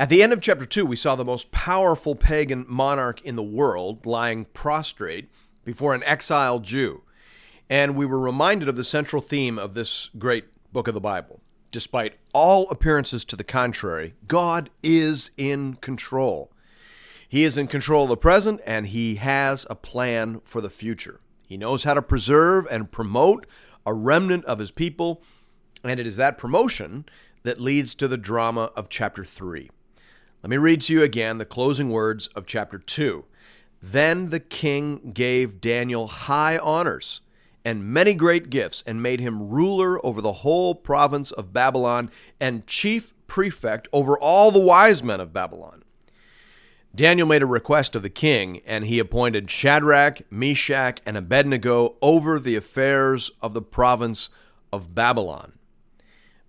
At the end of chapter 2, we saw the most powerful pagan monarch in the world lying prostrate before an exiled Jew. And we were reminded of the central theme of this great book of the Bible. Despite all appearances to the contrary, God is in control. He is in control of the present, and He has a plan for the future. He knows how to preserve and promote a remnant of His people, and it is that promotion that leads to the drama of chapter 3. Let me read to you again the closing words of chapter 2. Then the king gave Daniel high honors and many great gifts and made him ruler over the whole province of Babylon and chief prefect over all the wise men of Babylon. Daniel made a request of the king, and he appointed Shadrach, Meshach, and Abednego over the affairs of the province of Babylon.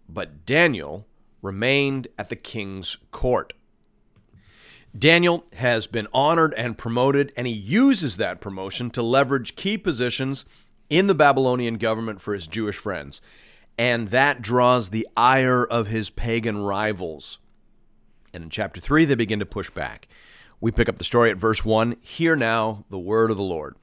But Daniel remained at the king's court. Daniel has been honored and promoted, and he uses that promotion to leverage key positions in the Babylonian government for his Jewish friends. And that draws the ire of his pagan rivals. And in chapter 3, they begin to push back. We pick up the story at verse 1. Hear now the word of the Lord.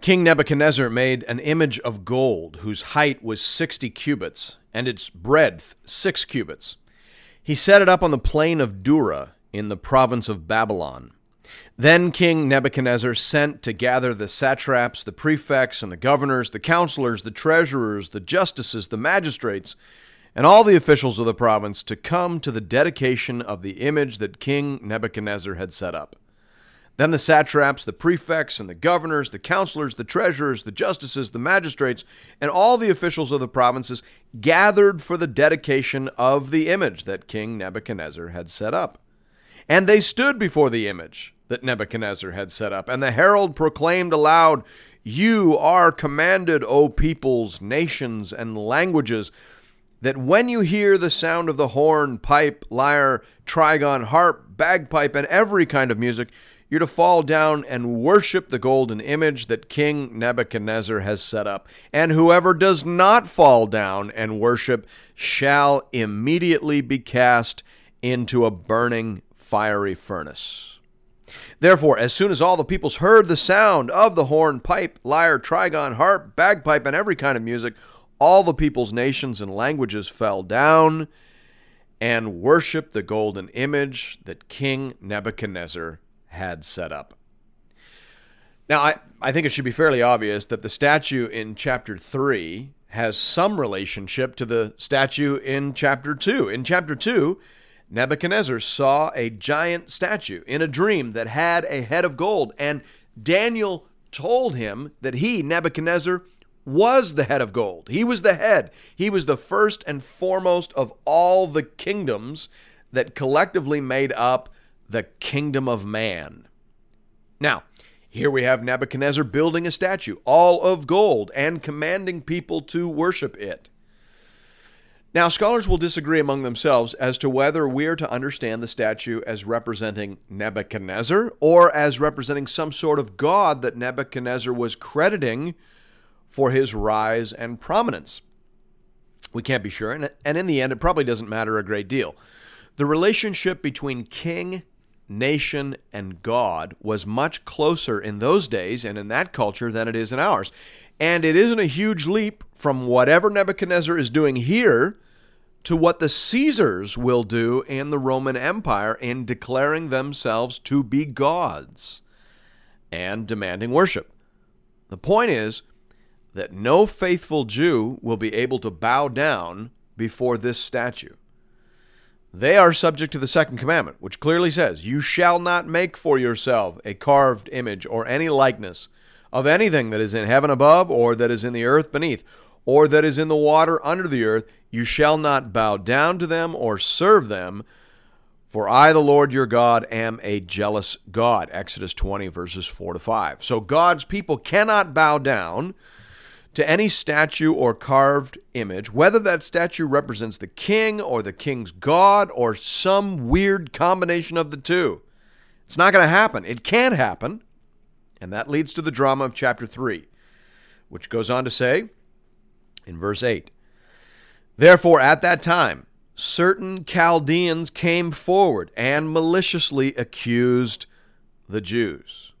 King Nebuchadnezzar made an image of gold whose height was 60 cubits and its breadth 6 cubits. He set it up on the plain of Dura in the province of Babylon. Then King Nebuchadnezzar sent to gather the satraps, the prefects, and the governors, the counselors, the treasurers, the justices, the magistrates, and all the officials of the province to come to the dedication of the image that King Nebuchadnezzar had set up. Then the satraps, the prefects, and the governors, the counselors, the treasurers, the justices, the magistrates, and all the officials of the provinces gathered for the dedication of the image that King Nebuchadnezzar had set up. And they stood before the image that Nebuchadnezzar had set up, and the herald proclaimed aloud, "You are commanded, O peoples, nations, and languages, that when you hear the sound of the horn, pipe, lyre, trigon, harp, bagpipe, and every kind of music, you're to fall down and worship the golden image that King Nebuchadnezzar has set up. And whoever does not fall down and worship shall immediately be cast into a burning, fiery furnace." Therefore, as soon as all the peoples heard the sound of the horn, pipe, lyre, trigon, harp, bagpipe, and every kind of music, all the peoples, nations, and languages fell down and worshiped the golden image that King Nebuchadnezzar had set up. Now, I think it should be fairly obvious that the statue in chapter 3 has some relationship to the statue in chapter 2. In chapter 2, Nebuchadnezzar saw a giant statue in a dream that had a head of gold, and Daniel told him that he, Nebuchadnezzar, was the head of gold. He was the head. He was the first and foremost of all the kingdoms that collectively made up the kingdom of man. Now, here we have Nebuchadnezzar building a statue, all of gold, and commanding people to worship it. Now, scholars will disagree among themselves as to whether we are to understand the statue as representing Nebuchadnezzar or as representing some sort of god that Nebuchadnezzar was crediting for his rise and prominence. We can't be sure, and in the end, it probably doesn't matter a great deal. The relationship between king, nation, and God was much closer in those days and in that culture than it is in ours. And it isn't a huge leap from whatever Nebuchadnezzar is doing here to what the Caesars will do in the Roman Empire in declaring themselves to be gods and demanding worship. The point is that no faithful Jew will be able to bow down before this statue. They are subject to the second commandment, which clearly says, "You shall not make for yourself a carved image or any likeness of anything that is in heaven above or that is in the earth beneath or that is in the water under the earth. You shall not bow down to them or serve them, For I, the Lord your God, am a jealous God. Exodus 20, verses 4 to 5. So God's people cannot bow down to any statue or carved image, whether that statue represents the king or the king's god or some weird combination of the two. It's not going to happen. It can't happen. And that leads to the drama of chapter 3, which goes on to say in verse 8, Therefore at that time certain Chaldeans came forward and maliciously accused the Jews.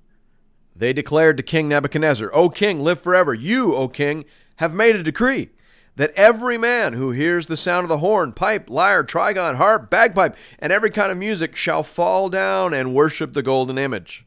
They declared to King Nebuchadnezzar, O king, live forever. You, O king, have made a decree that every man who hears the sound of the horn, pipe, lyre, trigon, harp, bagpipe, and every kind of music shall fall down and worship the golden image.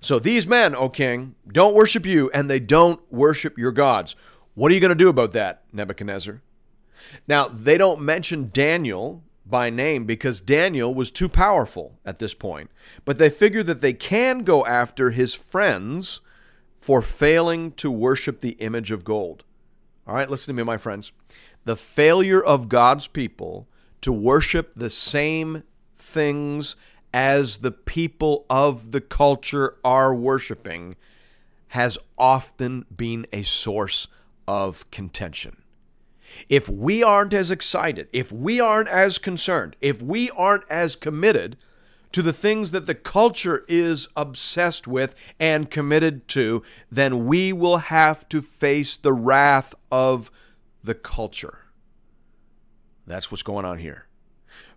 So these men, O king, don't worship you, and they don't worship your gods. What are you going to do about that, Nebuchadnezzar? Now, they don't mention Daniel by name because Daniel was too powerful at this point. But they figure that they can go after his friends for failing to worship the image of gold. All right, listen to me, my friends. The failure of God's people to worship the same things as the people of the culture are worshiping has often been a source of contention. If we aren't as excited, if we aren't as concerned, if we aren't as committed to the things that the culture is obsessed with and committed to, then we will have to face the wrath of the culture. That's what's going on here.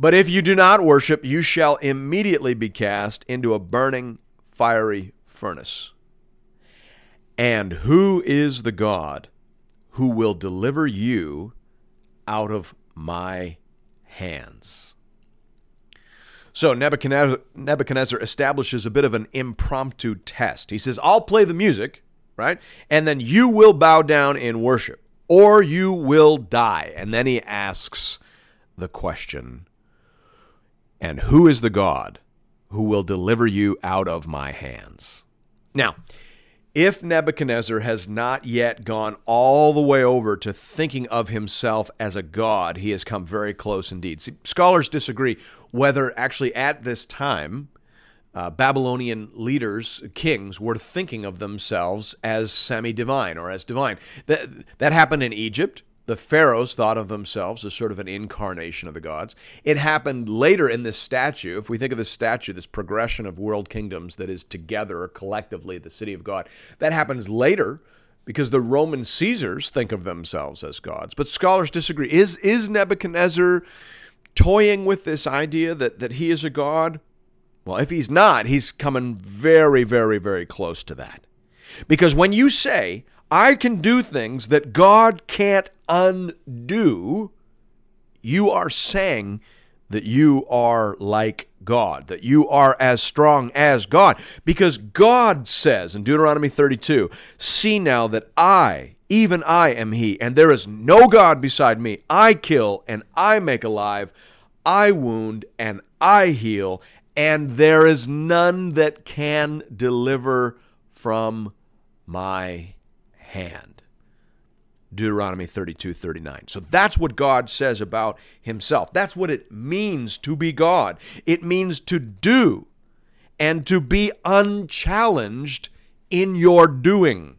But if you do not worship, you shall immediately be cast into a burning, fiery furnace. And who is the God who will deliver you out of my hands? So Nebuchadnezzar establishes a bit of an impromptu test. He says, I'll play the music, right? And then you will bow down in worship, or you will die. And then he asks the question, and who is the God who will deliver you out of my hands? Now, if Nebuchadnezzar has not yet gone all the way over to thinking of himself as a god, he has come very close indeed. See, scholars disagree whether actually at this time Babylonian leaders, kings, were thinking of themselves as semi-divine or as divine. That happened in Egypt. The pharaohs thought of themselves as sort of an incarnation of the gods. It happened later in this statue. If we think of this statue, this progression of world kingdoms that is together or collectively the city of God, that happens later because the Roman Caesars think of themselves as gods. But scholars disagree. Is Nebuchadnezzar toying with this idea that he is a god? Well, if he's not, he's coming very, very, very close to that. Because when you say, I can do things that God can't undo, you are saying that you are like God, that you are as strong as God. Because God says in Deuteronomy 32, See now that I, even I am he, and there is no God beside me. I kill and I make alive, I wound and I heal, and there is none that can deliver from my hand. Deuteronomy 32:39. So that's what God says about himself. That's what it means to be God. It means to do and to be unchallenged in your doing.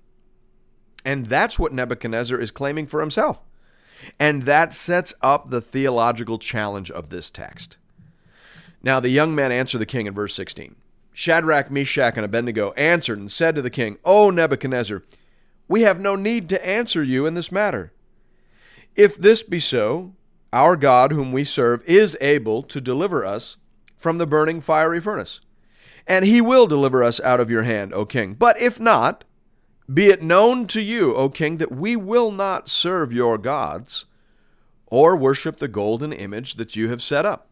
And that's what Nebuchadnezzar is claiming for himself. And that sets up the theological challenge of this text. Now the young man answered the king in verse 16. Shadrach, Meshach, and Abednego answered and said to the king, "O Nebuchadnezzar, we have no need to answer you in this matter. If this be so, our God whom we serve is able to deliver us from the burning fiery furnace, and he will deliver us out of your hand, O king. But if not, be it known to you, O king, that we will not serve your gods or worship the golden image that you have set up."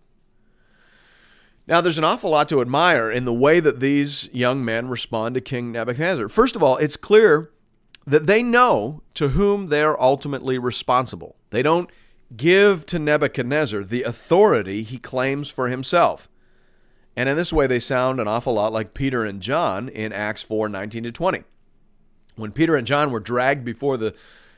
Now, there's an awful lot to admire in the way that these young men respond to King Nebuchadnezzar. First of all, it's clear that they know to whom they are ultimately responsible. They don't give to Nebuchadnezzar the authority he claims for himself. And in this way, they sound an awful lot like Peter and John in Acts 4:19-20. When Peter and John were dragged before the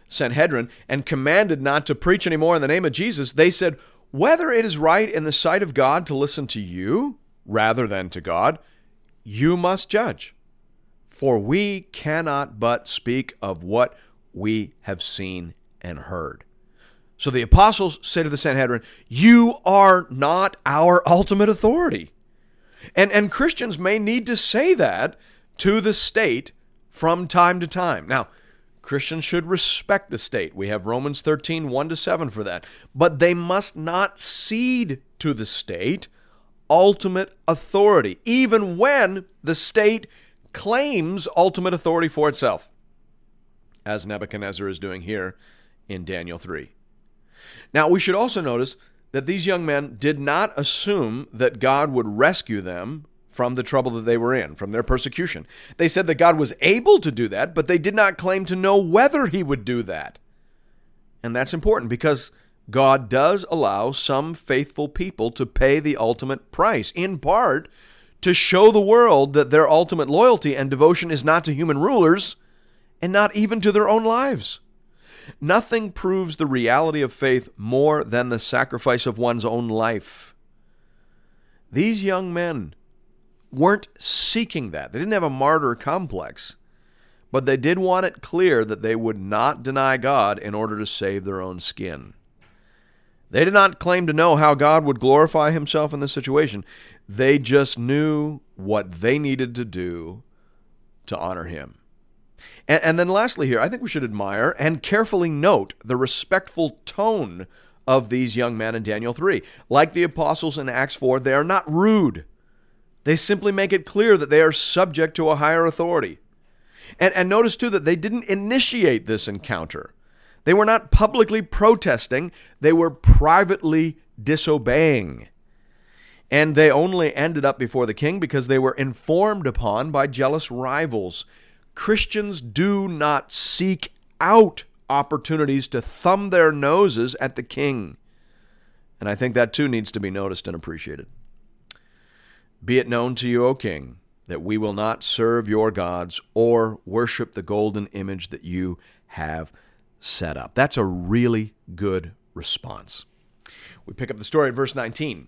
Sanhedrin and commanded not to preach anymore in the name of Jesus, they said, "Whether it is right in the sight of God to listen to you rather than to God, you must judge. For we cannot but speak of what we have seen and heard." So the apostles say to the Sanhedrin, "You are not our ultimate authority." And Christians may need to say that to the state from time to time. Now, Christians should respect the state. We have Romans 13:1-7 for that. But they must not cede to the state ultimate authority, even when the state claims ultimate authority for itself, as Nebuchadnezzar is doing here in Daniel 3. Now, we should also notice that these young men did not assume that God would rescue them from the trouble that they were in, from their persecution. They said that God was able to do that, but they did not claim to know whether he would do that. And that's important because God does allow some faithful people to pay the ultimate price, in part to show the world that their ultimate loyalty and devotion is not to human rulers and not even to their own lives. Nothing proves the reality of faith more than the sacrifice of one's own life. These young men weren't seeking that. They didn't have a martyr complex, but they did want it clear that they would not deny God in order to save their own skin. They did not claim to know how God would glorify himself in this situation. They just knew what they needed to do to honor him. And then lastly here, I think we should admire and carefully note the respectful tone of these young men in Daniel 3. Like the apostles in Acts 4, they are not rude. They simply make it clear that they are subject to a higher authority. And notice too that they didn't initiate this encounter. They were not publicly protesting. They were privately disobeying. And they only ended up before the king because they were informed upon by jealous rivals. Christians do not seek out opportunities to thumb their noses at the king. And I think that too needs to be noticed and appreciated. "Be it known to you, O king, that we will not serve your gods or worship the golden image that you have set up." That's a really good response. We pick up the story at verse 19.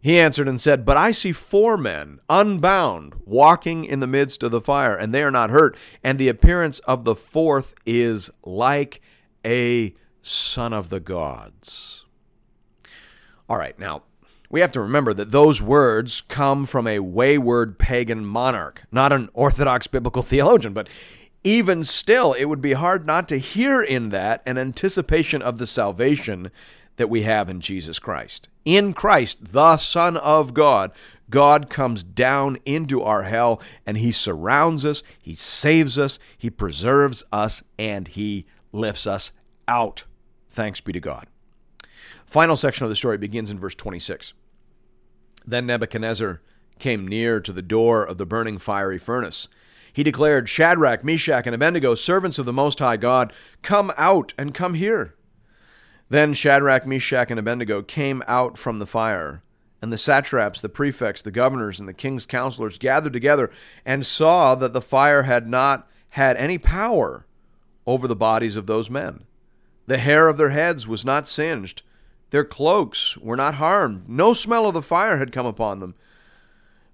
He answered and said, 'But I see 4 men unbound walking in the midst of the fire, and they are not hurt, and the appearance of the 4th is like a son of the gods.'" All right, now, we have to remember that those words come from a wayward pagan monarch, not an Orthodox biblical theologian, but even still, it would be hard not to hear in that an anticipation of the salvation that we have in Jesus Christ. In Christ, the Son of God, God comes down into our hell, and he surrounds us, he saves us, he preserves us, and he lifts us out. Thanks be to God. Final section of the story begins in verse 26. Then Nebuchadnezzar came near to the door of the burning fiery furnace. He declared, "Shadrach, Meshach, and Abednego, servants of the Most High God, come out and come here." Then Shadrach, Meshach, and Abednego came out from the fire, and the satraps, the prefects, the governors, and the king's counselors gathered together and saw that the fire had not had any power over the bodies of those men. The hair of their heads was not singed. Their cloaks were not harmed. No smell of the fire had come upon them.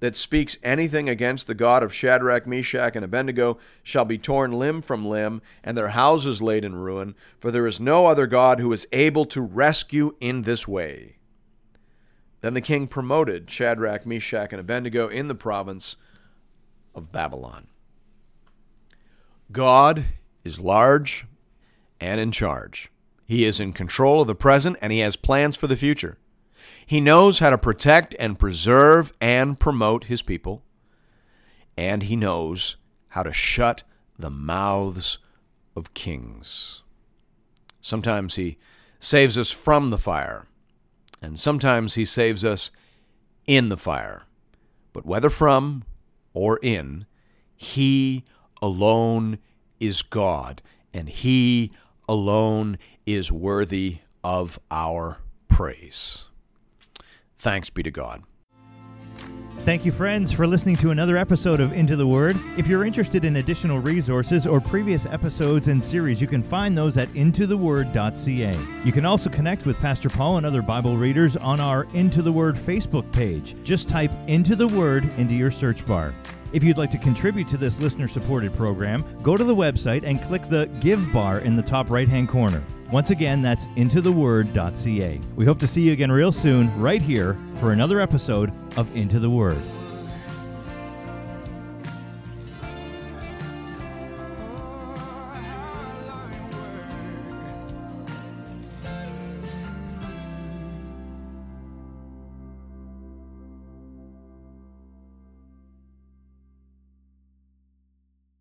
that speaks anything against the God of Shadrach, Meshach, and Abednego shall be torn limb from limb, and their houses laid in ruin, for there is no other God who is able to rescue in this way." Then the king promoted Shadrach, Meshach, and Abednego in the province of Babylon. God is large and in charge. He is in control of the present, and he has plans for the future. He knows how to protect and preserve and promote his people. And he knows how to shut the mouths of kings. Sometimes he saves us from the fire, and sometimes he saves us in the fire. But whether from or in, he alone is God, and he alone is worthy of our praise. Thanks be to God. Thank you, friends, for listening to another episode of Into the Word. If you're interested in additional resources or previous episodes and series, you can find those at intotheword.ca. You can also connect with Pastor Paul and other Bible readers on our Into the Word Facebook page. Just type Into the Word into your search bar. If you'd like to contribute to this listener-supported program, go to the website and click the Give bar in the top right-hand corner. Once again, that's intotheword.ca. We hope to see you again real soon, right here, for another episode of Into the Word.